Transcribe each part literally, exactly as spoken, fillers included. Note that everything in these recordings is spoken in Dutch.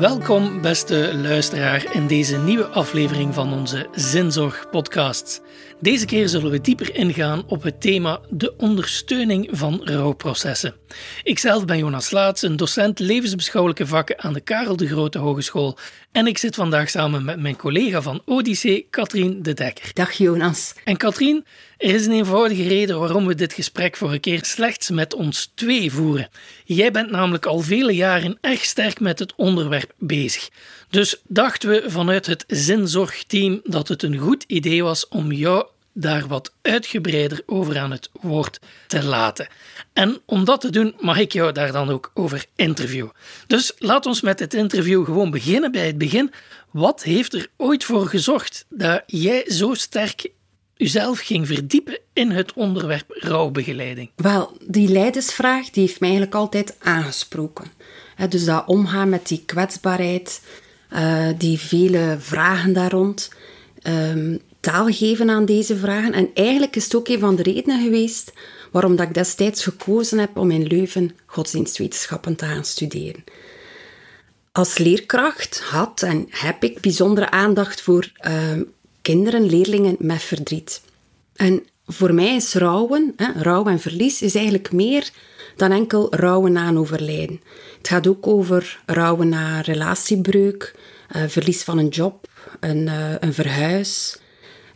Welkom, beste luisteraar, in deze nieuwe aflevering van onze Zinzorg-podcast. Deze keer zullen we dieper ingaan op het thema de ondersteuning van rouwprocessen. Ikzelf ben Jonas Slaats, een docent levensbeschouwelijke vakken aan de Karel de Grote Hogeschool. En ik zit vandaag samen met mijn collega van Odyssee, Katrien de Dekker. Dag Jonas. En Katrien, er is een eenvoudige reden waarom we dit gesprek voor een keer slechts met ons twee voeren. Jij bent namelijk al vele jaren erg sterk met het onderwerp bezig. Dus dachten we vanuit het Zinzorgteam dat het een goed idee was om jou daar wat uitgebreider over aan het woord te laten. En om dat te doen mag ik jou daar dan ook over interviewen. Dus laat ons met dit interview gewoon beginnen bij het begin. Wat heeft er ooit voor gezorgd dat jij zo sterk uzelf ging verdiepen in het onderwerp rouwbegeleiding? Wel, die leidersvraag die heeft mij eigenlijk altijd aangesproken. Dus dat omgaan met die kwetsbaarheid, die vele vragen daar rond, taal geven aan deze vragen. En eigenlijk is het ook een van de redenen geweest waarom dat ik destijds gekozen heb om in Leuven godsdienstwetenschappen te gaan studeren. Als leerkracht had en heb ik bijzondere aandacht voor uh, kinderen, leerlingen met verdriet. En voor mij is rouwen, hè, rouw en verlies, is eigenlijk meer dan enkel rouwen na een overlijden. Het gaat ook over rouwen na relatiebreuk, uh, verlies van een job, een, uh, een verhuis,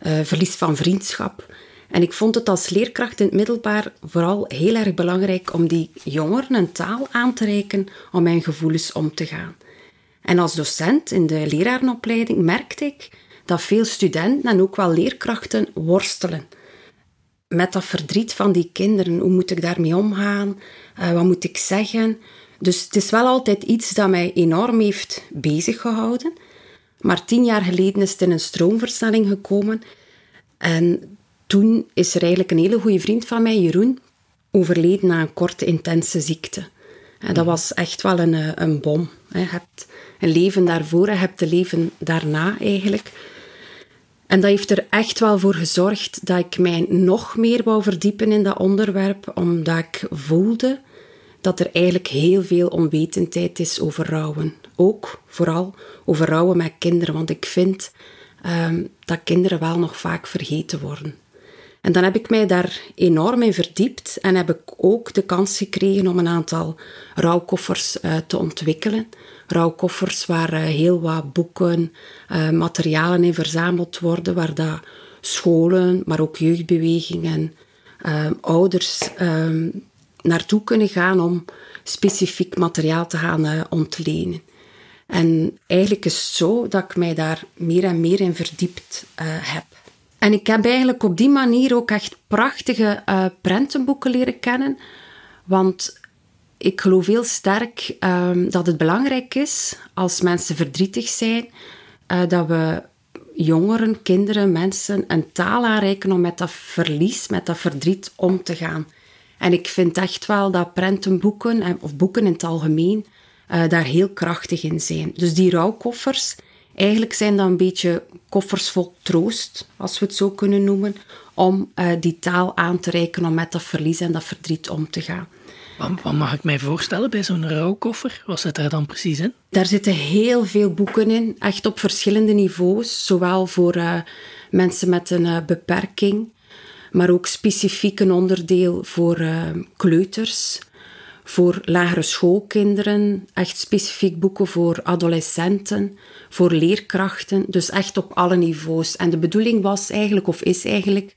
uh, verlies van vriendschap. En ik vond het als leerkracht in het middelbaar vooral heel erg belangrijk om die jongeren een taal aan te reiken om mijn gevoelens om te gaan. En als docent in de lerarenopleiding merkte ik dat veel studenten en ook wel leerkrachten worstelen met dat verdriet van die kinderen. Hoe moet ik daarmee omgaan? Uh, wat moet ik zeggen? Dus het is wel altijd iets dat mij enorm heeft beziggehouden. Maar tien jaar geleden is het in een stroomversnelling gekomen. En toen is er eigenlijk een hele goede vriend van mij, Jeroen, overleden na een korte, intense ziekte. En dat was echt wel een, een bom. Je hebt een leven daarvoor en je hebt een leven daarna eigenlijk. En dat heeft er echt wel voor gezorgd dat ik mij nog meer wou verdiepen in dat onderwerp, omdat ik voelde dat er eigenlijk heel veel onwetendheid is over rouwen. Ook vooral over rouwen met kinderen, want ik vind um, dat kinderen wel nog vaak vergeten worden. En dan heb ik mij daar enorm in verdiept en heb ik ook de kans gekregen om een aantal rouwkoffers uh, te ontwikkelen. Rouwkoffers waar uh, heel wat boeken, uh, materialen in verzameld worden, waar dat scholen, maar ook jeugdbewegingen, uh, ouders uh, naartoe kunnen gaan om specifiek materiaal te gaan uh, ontlenen. En eigenlijk is het zo dat ik mij daar meer en meer in verdiept uh, heb. En ik heb eigenlijk op die manier ook echt prachtige uh, prentenboeken leren kennen. Want ik geloof heel sterk um, dat het belangrijk is, als mensen verdrietig zijn, uh, dat we jongeren, kinderen, mensen een taal aanreiken om met dat verlies, met dat verdriet om te gaan. En ik vind echt wel dat prentenboeken, of boeken in het algemeen, uh, daar heel krachtig in zijn. Dus die rouwkoffers, eigenlijk zijn dat een beetje koffers vol troost, als we het zo kunnen noemen, om uh, die taal aan te reiken, om met dat verlies en dat verdriet om te gaan. Wat, wat mag ik mij voorstellen bij zo'n rouwkoffer? Wat zit daar dan precies in? Daar zitten heel veel boeken in, echt op verschillende niveaus. Zowel voor uh, mensen met een uh, beperking, maar ook specifiek een onderdeel voor uh, kleuters, voor lagere schoolkinderen, echt specifiek boeken voor adolescenten, voor leerkrachten, dus echt op alle niveaus. En de bedoeling was eigenlijk, of is eigenlijk,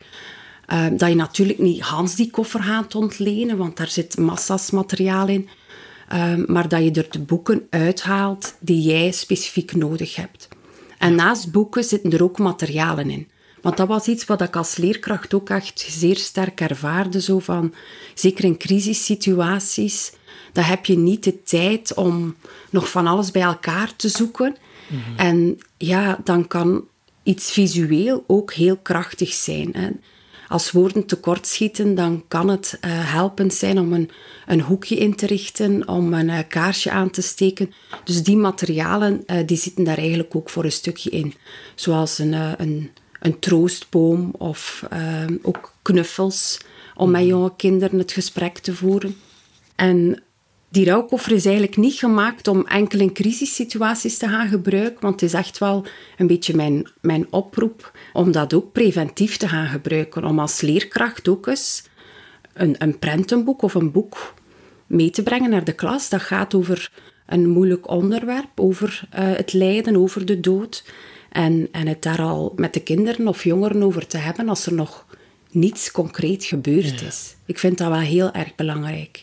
uh, dat je natuurlijk niet Hans die koffer gaat ontlenen, want daar zit massa's materiaal in, uh, maar dat je er de boeken uithaalt die jij specifiek nodig hebt. En naast boeken zitten er ook materialen in. Want dat was iets wat ik als leerkracht ook echt zeer sterk ervaarde. Zo van, zeker in crisissituaties, dan heb je niet de tijd om nog van alles bij elkaar te zoeken. Mm-hmm. En ja, dan kan iets visueel ook heel krachtig zijn. Hè. Als woorden tekortschieten, dan kan het uh, helpend zijn om een, een hoekje in te richten, om een uh, kaarsje aan te steken. Dus die materialen, uh, die zitten daar eigenlijk ook voor een stukje in. Zoals een... Uh, een Een troostboom of uh, ook knuffels om met jonge kinderen het gesprek te voeren. En Die rouwkoffer is eigenlijk niet gemaakt om enkel in crisissituaties te gaan gebruiken, want het is echt wel een beetje mijn, mijn oproep om dat ook preventief te gaan gebruiken. Om als leerkracht ook eens een, een prentenboek of een boek mee te brengen naar de klas. Dat gaat over een moeilijk onderwerp, over uh, het lijden, over de dood. En, en het daar al met de kinderen of jongeren over te hebben als er nog niets concreet gebeurd ja. is. Ik vind dat wel heel erg belangrijk.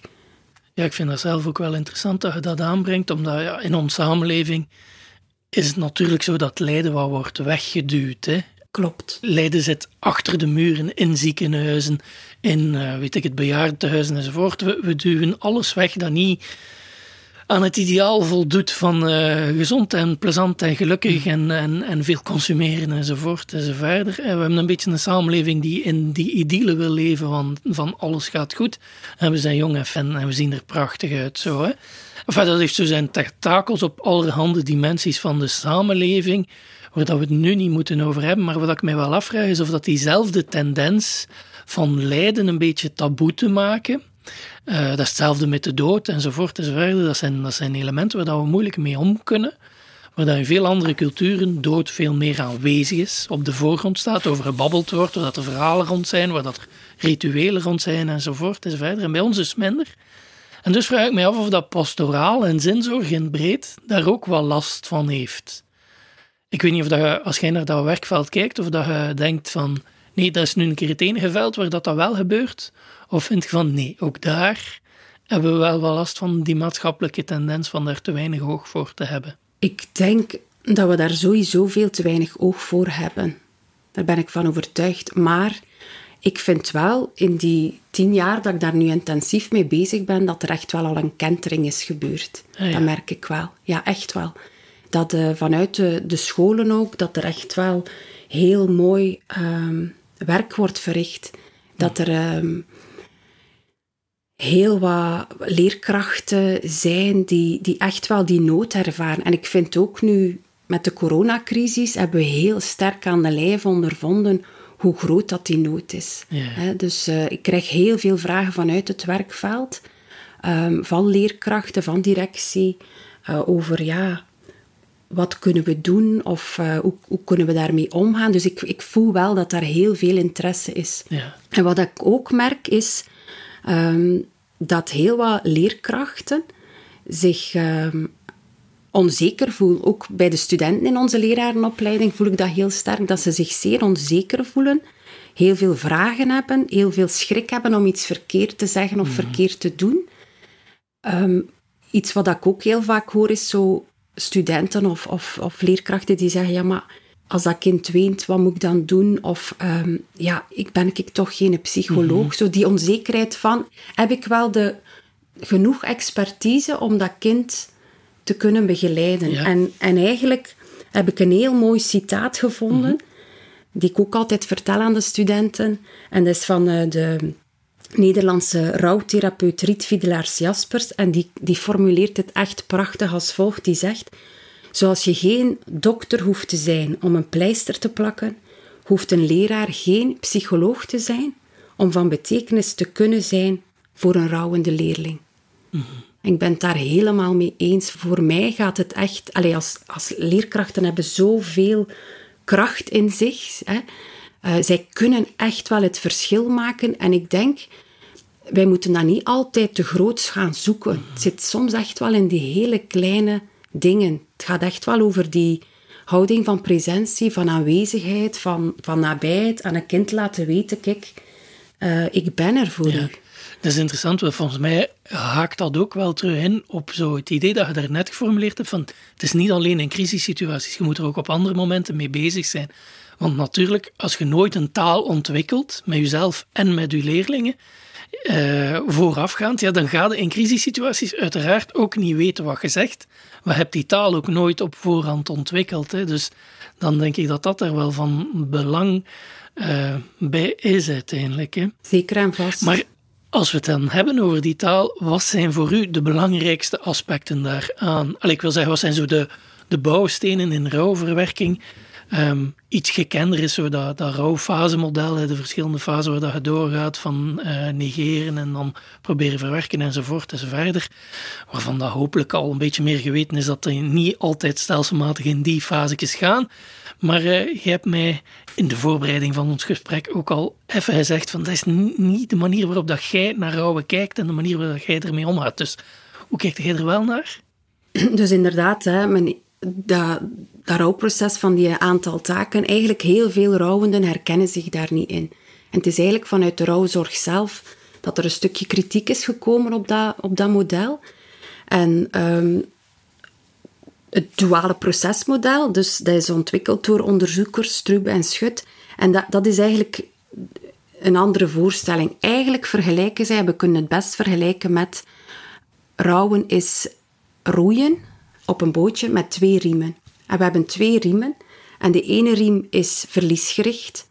Ja, ik vind dat zelf ook wel interessant dat je dat aanbrengt, omdat ja, in onze samenleving is het natuurlijk zo dat lijden wat wordt weggeduwd. Hè? Klopt. Lijden zit achter de muren, in ziekenhuizen, in uh, weet ik het, bejaardentehuizen enzovoort. We, we duwen alles weg dat niet aan het ideaal voldoet van uh, gezond en plezant en gelukkig en, en, en veel consumeren enzovoort enzoverder. En we hebben een beetje een samenleving die in die idylle wil leven van, van alles gaat goed. En we zijn jong en fan en we zien er prachtig uit. Zo, hè. Enfin, dat heeft zo zijn tentakels op allerhande dimensies van de samenleving, waar dat we het nu niet moeten over hebben. Maar wat ik mij wel afvraag is of dat diezelfde tendens van lijden een beetje taboe te maken... Uh, dat is hetzelfde met de dood enzovoort enzovoort. Dat zijn, dat zijn elementen waar we moeilijk mee om kunnen, waar dat in veel andere culturen dood veel meer aanwezig is, op de voorgrond staat, over gebabbeld wordt, waar dat er verhalen rond zijn, waar dat er rituelen rond zijn enzovoort enzovoort. En bij ons is het minder. En dus vraag ik mij af of dat pastoraal en zinzorg in breed daar ook wel last van heeft. Ik weet niet of dat je, als jij naar dat werkveld kijkt, of dat je denkt van nee, dat is nu een keer het enige veld waar dat, dat wel gebeurt. Of vind je van, nee, ook daar hebben we wel wel last van die maatschappelijke tendens van daar te weinig oog voor te hebben? Ik denk dat we daar sowieso veel te weinig oog voor hebben. Daar ben ik van overtuigd. Maar ik vind wel, in die tien jaar dat ik daar nu intensief mee bezig ben, dat er echt wel al een kentering is gebeurd. Ah, ja. Dat merk ik wel. Ja, echt wel. Dat uh, vanuit de, de scholen ook, dat er echt wel heel mooi um, werk wordt verricht. Dat er... Um, heel wat leerkrachten zijn die, die echt wel die nood ervaren. En ik vind ook nu, met de coronacrisis, hebben we heel sterk aan de lijf ondervonden hoe groot dat die nood is. Ja. He, dus uh, ik krijg heel veel vragen vanuit het werkveld, um, van leerkrachten, van directie, uh, over ja, wat kunnen we doen of uh, hoe, hoe kunnen we daarmee omgaan. Dus ik, ik voel wel dat daar heel veel interesse is. Ja. En wat ik ook merk is... Um, dat heel wat leerkrachten zich um, onzeker voelen. Ook bij de studenten in onze lerarenopleiding voel ik dat heel sterk, dat ze zich zeer onzeker voelen, heel veel vragen hebben, heel veel schrik hebben om iets verkeerd te zeggen of mm-hmm. verkeerd te doen. Um, iets wat ik ook heel vaak hoor is zo studenten of, of, of leerkrachten die zeggen, ja, maar als dat kind weent, wat moet ik dan doen? Of um, ja, ik ben ik toch geen psycholoog. Mm-hmm. Zo die onzekerheid van, heb ik wel de, genoeg expertise om dat kind te kunnen begeleiden? Ja. En, en eigenlijk heb ik een heel mooi citaat gevonden, mm-hmm. die ik ook altijd vertel aan de studenten. En dat is van uh, de Nederlandse rouwtherapeut Riet Fiddelaers-Jaspers. En die, die formuleert het echt prachtig als volgt. Die zegt... Zoals je geen dokter hoeft te zijn om een pleister te plakken, hoeft een leraar geen psycholoog te zijn om van betekenis te kunnen zijn voor een rouwende leerling. Mm-hmm. Ik ben het daar helemaal mee eens. Voor mij gaat het echt... Allez, als, als leerkrachten hebben zoveel kracht in zich. Hè. Uh, zij kunnen echt wel het verschil maken. En ik denk, wij moeten dat niet altijd te groots gaan zoeken. Mm-hmm. Het zit soms echt wel in die hele kleine... dingen. Het gaat echt wel over die houding van presentie, van aanwezigheid, van, van nabijheid, aan een kind laten weten, kijk, uh, ik ben er voor ja. u. Dat is interessant, want volgens mij haakt dat ook wel terug in op zo het idee dat je daarnet geformuleerd hebt, van het is niet alleen in crisissituaties, je moet er ook op andere momenten mee bezig zijn. Want natuurlijk, als je nooit een taal ontwikkelt, met jezelf en met je leerlingen, Uh, voorafgaand, ja, dan ga je in crisissituaties uiteraard ook niet weten wat je zegt. Maar je hebt die taal ook nooit op voorhand ontwikkeld. Hè. Dus dan denk ik dat dat er wel van belang uh, bij is uiteindelijk. Hè. Zeker en vast. Maar als we het dan hebben over die taal, wat zijn voor u de belangrijkste aspecten daaraan? Allee, ik wil zeggen, wat zijn zo de, de bouwstenen in rouwverwerking um, iets gekender is, zo dat, dat rouwfasemodel, de verschillende fasen waar dat je doorgaat, van uh, negeren en dan proberen verwerken enzovoort enzoverder, waarvan dat hopelijk al een beetje meer geweten is dat er niet altijd stelselmatig in die fasetjes gaan. Maar uh, je hebt mij in de voorbereiding van ons gesprek ook al even gezegd van dat is niet de manier waarop dat jij naar rouwen kijkt en de manier waarop dat jij ermee omgaat. Dus hoe kijkt jij er wel naar? Dus inderdaad, hè, men, dat, dat rouwproces van die aantal taken, eigenlijk heel veel rouwenden herkennen zich daar niet in. En het is eigenlijk vanuit de rouwzorg zelf dat er een stukje kritiek is gekomen op dat, op dat model. En um, het duale procesmodel, dus dat is ontwikkeld door onderzoekers Strube en Schut. En dat, dat is eigenlijk een andere voorstelling. Eigenlijk vergelijken zij, we kunnen het best vergelijken met rouwen is roeien op een bootje met twee riemen. En we hebben twee riemen. En de ene riem is verliesgericht.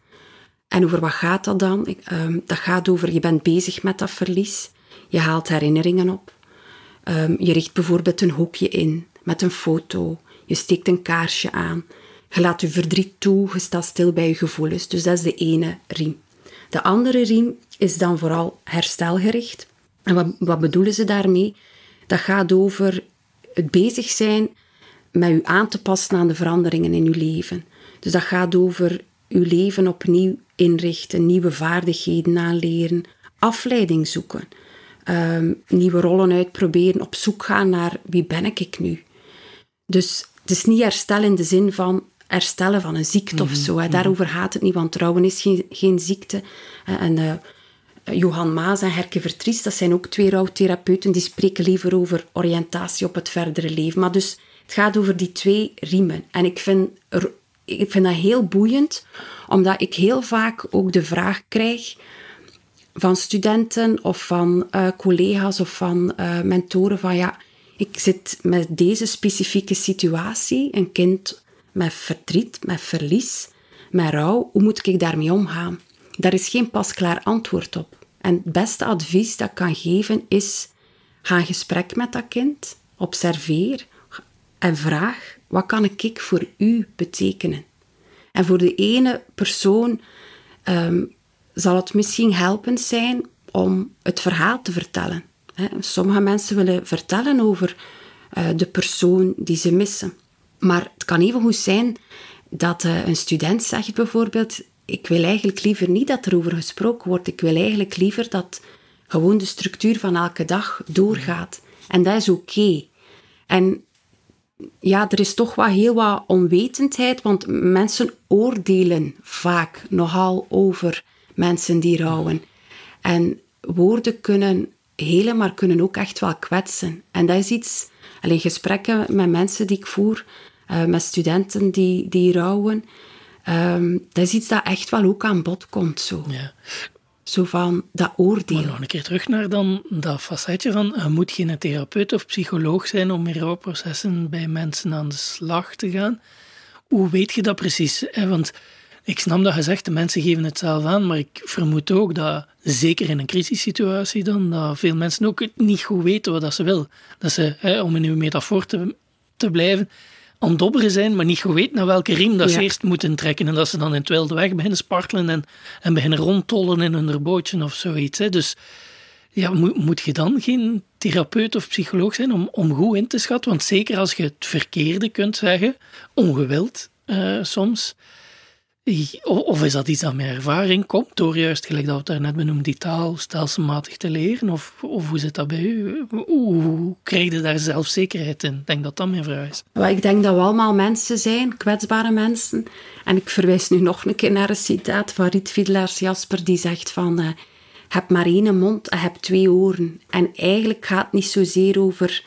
En over wat gaat dat dan? Ik, um, dat gaat over, je bent bezig met dat verlies. Je haalt herinneringen op. Um, je richt bijvoorbeeld een hoekje in met een foto. Je steekt een kaarsje aan. Je laat je verdriet toe. Je staat stil bij je gevoelens. Dus dat is de ene riem. De andere riem is dan vooral herstelgericht. En wat, wat bedoelen ze daarmee? Dat gaat over het bezig zijn met u aan te passen aan de veranderingen in uw leven. Dus dat gaat over uw leven opnieuw inrichten, nieuwe vaardigheden aanleren, afleiding zoeken, um, nieuwe rollen uitproberen, op zoek gaan naar wie ben ik nu. Dus het is niet herstel in de zin van herstellen van een ziekte mm-hmm. of zo. Hè. Daarover gaat het niet, want trouwen is geen, geen ziekte. En uh, Johan Maas en Herke Vertries, dat zijn ook twee rouwtherapeuten, die spreken liever over oriëntatie op het verdere leven. Maar dus, het gaat over die twee riemen. En ik vind, ik vind dat heel boeiend, omdat ik heel vaak ook de vraag krijg van studenten of van uh, collega's of van uh, mentoren van ja, ik zit met deze specifieke situatie, een kind met verdriet, met verlies, met rouw, hoe moet ik daarmee omgaan? Daar is geen pasklaar antwoord op. En het beste advies dat ik kan geven is, ga in gesprek met dat kind, observeer en vraag, wat kan ik voor u betekenen? En voor de ene persoon um, zal het misschien helpend zijn om het verhaal te vertellen. Hè? Sommige mensen willen vertellen over uh, de persoon die ze missen. Maar het kan evengoed zijn dat uh, een student zegt bijvoorbeeld, ik wil eigenlijk liever niet dat er over gesproken wordt. Ik wil eigenlijk liever dat gewoon de structuur van elke dag doorgaat. En dat is oké. Okay. En ja, er is toch wel heel wat onwetendheid, want mensen oordelen vaak nogal over mensen die rouwen. En woorden kunnen helen, maar kunnen ook echt wel kwetsen. En dat is iets, alleen gesprekken met mensen die ik voer, uh, met studenten die, die rouwen, Um, dat is iets dat echt wel ook aan bod komt. Zo, ja. Zo van dat oordeel. Maar nog een keer terug naar dan dat facetje van je moet geen therapeut of psycholoog zijn om in rouwprocessen bij mensen aan de slag te gaan. Hoe weet je dat precies? Want ik snap dat je zegt, de mensen geven het zelf aan, maar ik vermoed ook dat, zeker in een crisissituatie dan, dat veel mensen ook niet goed weten wat ze willen. Dat ze, om in uw metafoor te, te blijven, aan dobberen zijn, maar niet goed weten naar welke riem dat ja. ze eerst moeten trekken. En dat ze dan in het wilde weg beginnen spartelen en, en beginnen rondtollen in hun bootje of zoiets. Hè. Dus ja, moet, moet je dan geen therapeut of psycholoog zijn om, om goed in te schatten? Want zeker als je het verkeerde kunt zeggen, ongewild uh, soms. Of is dat iets dat met ervaring komt, door juist, gelijk dat we het daarnet benoemd, die taal stelselmatig te leren? Of, of hoe zit dat bij u? Hoe krijg je daar zelfzekerheid in? Ik denk dat dat mijn vraag is. Ik denk dat we allemaal mensen zijn, kwetsbare mensen. En ik verwijs nu nog een keer naar een citaat van Riet Fiddelaers-Jaspers, die zegt van, uh, heb maar één mond en heb twee oren. En eigenlijk gaat het niet zozeer over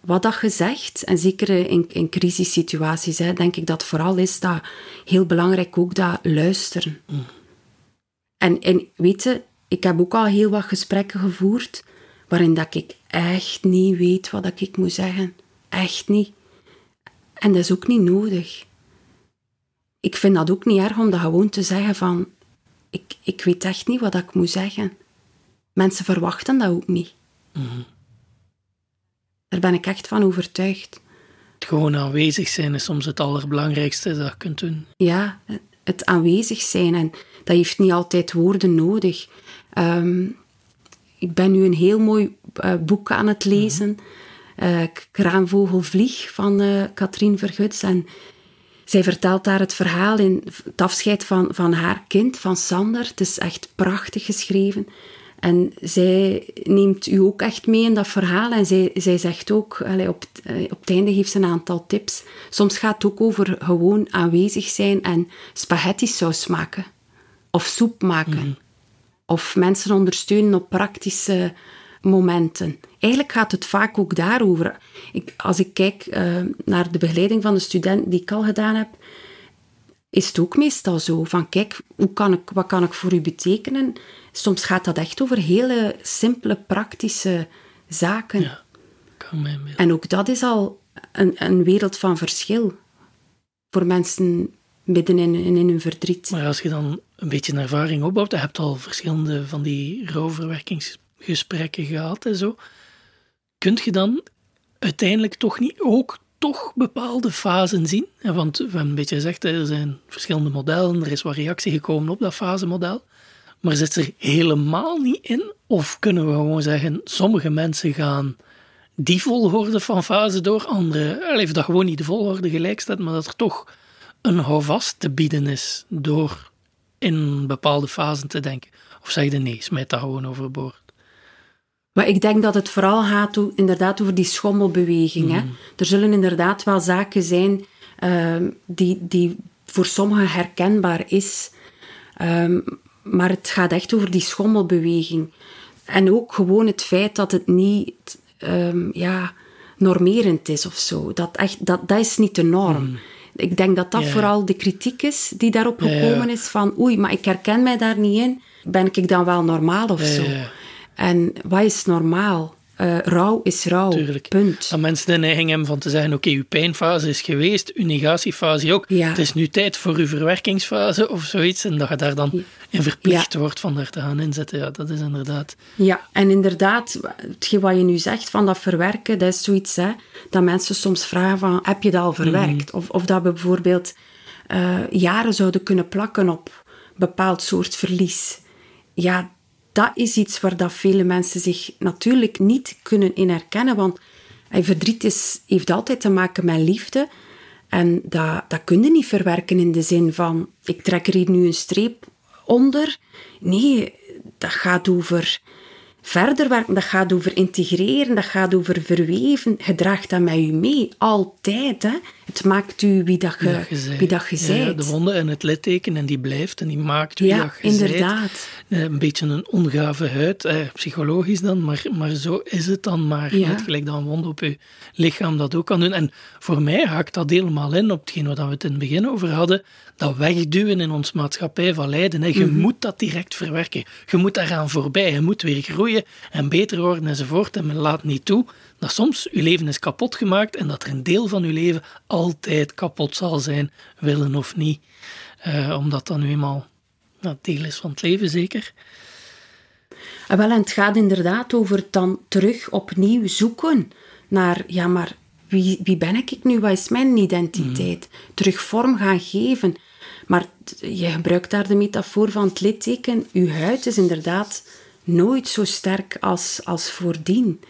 wat dat gezegd, en zeker in, in crisissituaties, hè, denk ik dat vooral is dat heel belangrijk ook dat luisteren. Mm. En, en weet je, ik heb ook al heel wat gesprekken gevoerd waarin dat ik echt niet weet wat dat ik moet zeggen. Echt niet. En dat is ook niet nodig. Ik vind dat ook niet erg om dat gewoon te zeggen van ik, ik weet echt niet wat ik moet zeggen. Mensen verwachten dat ook niet. Mm. Daar ben ik echt van overtuigd. gewoon aanwezig zijn is soms het allerbelangrijkste dat je kunt doen. Ja, het aanwezig zijn. En dat heeft niet altijd woorden nodig. Um, ik ben nu een heel mooi uh, boek aan het lezen. Uh, Kraanvogel Vlieg van uh, Katrien Verguts. En zij vertelt daar het verhaal in het afscheid van, van haar kind, van Sander. Het is echt prachtig geschreven. En zij neemt u ook echt mee in dat verhaal. En zij, zij zegt ook, allee, op, op het einde geeft ze een aantal tips. Soms gaat het ook over gewoon aanwezig zijn en spaghettisaus maken. Of soep maken. Mm. Of mensen ondersteunen op praktische momenten. Eigenlijk gaat het vaak ook daarover. Ik, als ik kijk uh, naar de begeleiding van de student die ik al gedaan heb, is het ook meestal zo. Van kijk, hoe kan ik, wat kan ik voor u betekenen? Soms gaat dat echt over hele simpele, praktische zaken. Ja, kan mij mee. En ook dat is al een, een wereld van verschil voor mensen midden in, in hun verdriet. Maar als je dan een beetje een ervaring opbouwt, dan heb je al verschillende van die rouwverwerkingsgesprekken gehad en zo, kun je dan uiteindelijk toch niet ook toch bepaalde fasen zien? Want we hebben een beetje gezegd, er zijn verschillende modellen, er is wat reactie gekomen op dat fasemodel. Maar zit er helemaal niet in? Of kunnen we gewoon zeggen, sommige mensen gaan die volgorde van fase door, andere, allee, dat gewoon niet de volgorde gelijk staat, maar dat er toch een houvast te bieden is door in bepaalde fasen te denken. Of zeg je nee, smijt dat gewoon overboord. Maar ik denk dat het vooral gaat inderdaad over die schommelbeweging. Mm. Hè? Er zullen inderdaad wel zaken zijn uh, die, die voor sommigen herkenbaar is. Um, Maar het gaat echt over die schommelbeweging. En ook gewoon het feit dat het niet um, ja, normerend is of zo. Dat, echt, dat, dat is niet de norm. Mm. Ik denk dat dat yeah. vooral de kritiek is die daarop yeah. gekomen is. Van oei, maar ik herken mij daar niet in. Ben ik dan wel normaal of yeah. zo? En wat is normaal? Uh, rouw is rouw, tuurlijk. Punt. Dat mensen de neiging hebben van te zeggen, oké, okay, uw pijnfase is geweest, uw negatiefase ook. Ja. Het is nu tijd voor uw verwerkingsfase of zoiets. En dat je daar dan in verplicht ja. wordt van daar te gaan inzetten. Ja, dat is inderdaad... Ja, en inderdaad, hetgeen wat je nu zegt van dat verwerken, dat is zoiets, hè, dat mensen soms vragen van, heb je dat al verwerkt? Mm. Of, of dat we bijvoorbeeld uh, jaren zouden kunnen plakken op een bepaald soort verlies. Ja, dat is iets waar dat vele mensen zich natuurlijk niet kunnen in herkennen. Want verdriet is, heeft altijd te maken met liefde. En dat, dat kun je niet verwerken in de zin van... Ik trek er hier nu een streep onder. Nee, dat gaat over verder werken. Dat gaat over integreren. Dat gaat over verweven. Je draagt dat met je mee. Altijd. Hè? Het maakt u wie dat je ge, ja, zijt. Ja, de wonden en het litteken. En die blijft. En die maakt u ja, wie dat je inderdaad. Zijt. Een beetje een ongave huid. Eh, psychologisch dan. Maar, maar zo is het dan maar. Ja. Net gelijk dat een wond op je lichaam dat ook kan doen. En voor mij haakt dat helemaal in op hetgeen waar we het in het begin over hadden. Dat wegduwen in ons maatschappij van lijden. Hè. Je mm-hmm. moet dat direct verwerken. Je moet daaraan voorbij. Je moet weer groeien. En beter worden enzovoort. En men laat niet toe dat soms uw leven is kapot gemaakt en dat er een deel van uw leven altijd kapot zal zijn, willen of niet. Uh, omdat dat nu eenmaal dat deel is van het leven, zeker. En, wel, en het gaat inderdaad over dan terug opnieuw zoeken naar, ja maar wie, wie ben ik nu? Wat is mijn identiteit? Mm. Terug vorm gaan geven. Maar je gebruikt daar de metafoor van het litteken. Uw huid is inderdaad... nooit zo sterk als, als voordien.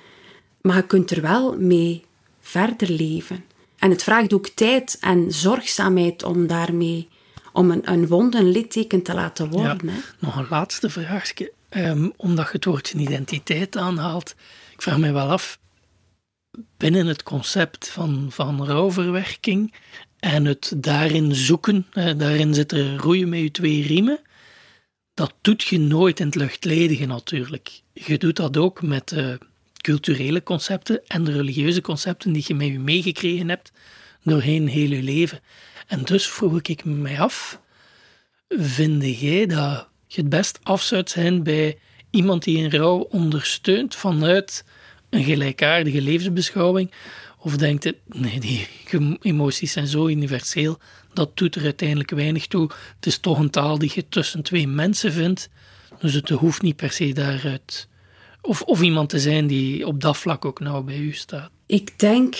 Maar je kunt er wel mee verder leven. En het vraagt ook tijd en zorgzaamheid om daarmee, om een, een wond, een litteken te laten worden. Ja, hè? Nog een laatste vraagje. Um, omdat je het woordje identiteit aanhaalt. Ik vraag mij wel af, binnen het concept van, van rouwverwerking en het daarin zoeken, eh, daarin zitten roeien met je twee riemen, dat doet je nooit in het luchtledige natuurlijk. Je doet dat ook met uh, culturele concepten en de religieuze concepten die je met je meegekregen hebt doorheen heel je leven. En dus vroeg ik mij af, vind jij dat je het best af zou zijn bij iemand die een rouw ondersteunt vanuit een gelijkaardige levensbeschouwing? Of denkt het, nee, die emoties zijn zo universeel, dat doet er uiteindelijk weinig toe. Het is toch een taal die je tussen twee mensen vindt, dus het hoeft niet per se daaruit. Of, of iemand te zijn die op dat vlak ook nauw bij u staat. Ik denk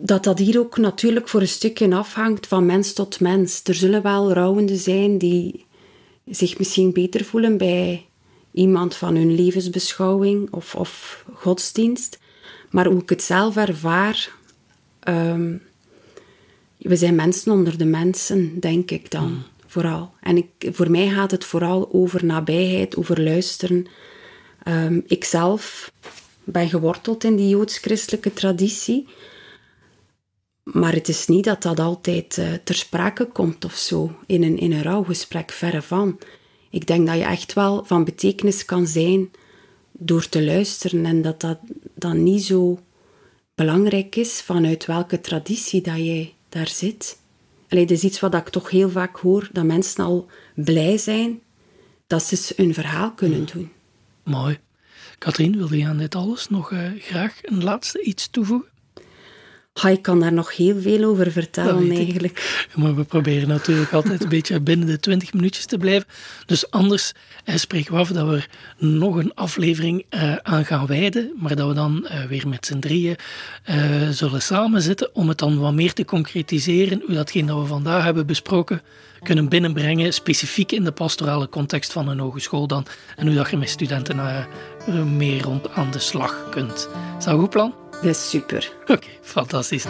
dat dat hier ook natuurlijk voor een stukje afhangt van mens tot mens. Er zullen wel rouwenden zijn die zich misschien beter voelen bij iemand van hun levensbeschouwing of, of godsdienst. Maar hoe ik het zelf ervaar, um, we zijn mensen onder de mensen, denk ik dan, mm. vooral. En ik, voor mij gaat het vooral over nabijheid, over luisteren. Um, ikzelf ben geworteld in die joods-christelijke traditie. Maar het is niet dat dat altijd uh, ter sprake komt of zo, in een, in een rouwgesprek, verre van. Ik denk dat je echt wel van betekenis kan zijn door te luisteren en dat dat dan niet zo belangrijk is vanuit welke traditie dat jij daar zit. Allee, dat is iets wat ik toch heel vaak hoor, dat mensen al blij zijn dat ze hun verhaal kunnen mm. doen. Mooi. Katrien, wilde je aan dit alles nog uh, graag een laatste iets toevoegen? Ha, ik kan daar nog heel veel over vertellen eigenlijk. Maar we proberen natuurlijk altijd een beetje binnen de twintig minuutjes te blijven. Dus anders eh, spreken we af dat we er nog een aflevering eh, aan gaan wijden. Maar dat we dan eh, weer met z'n drieën eh, zullen samenzitten om het dan wat meer te concretiseren. Hoe datgene dat we vandaag hebben besproken kunnen binnenbrengen. Specifiek in de pastorale context van een hogeschool dan. En hoe dat je met studenten eh, meer rond aan de slag kunt. Is dat een goed plan? Dat is super. Oké, okay, fantastisch.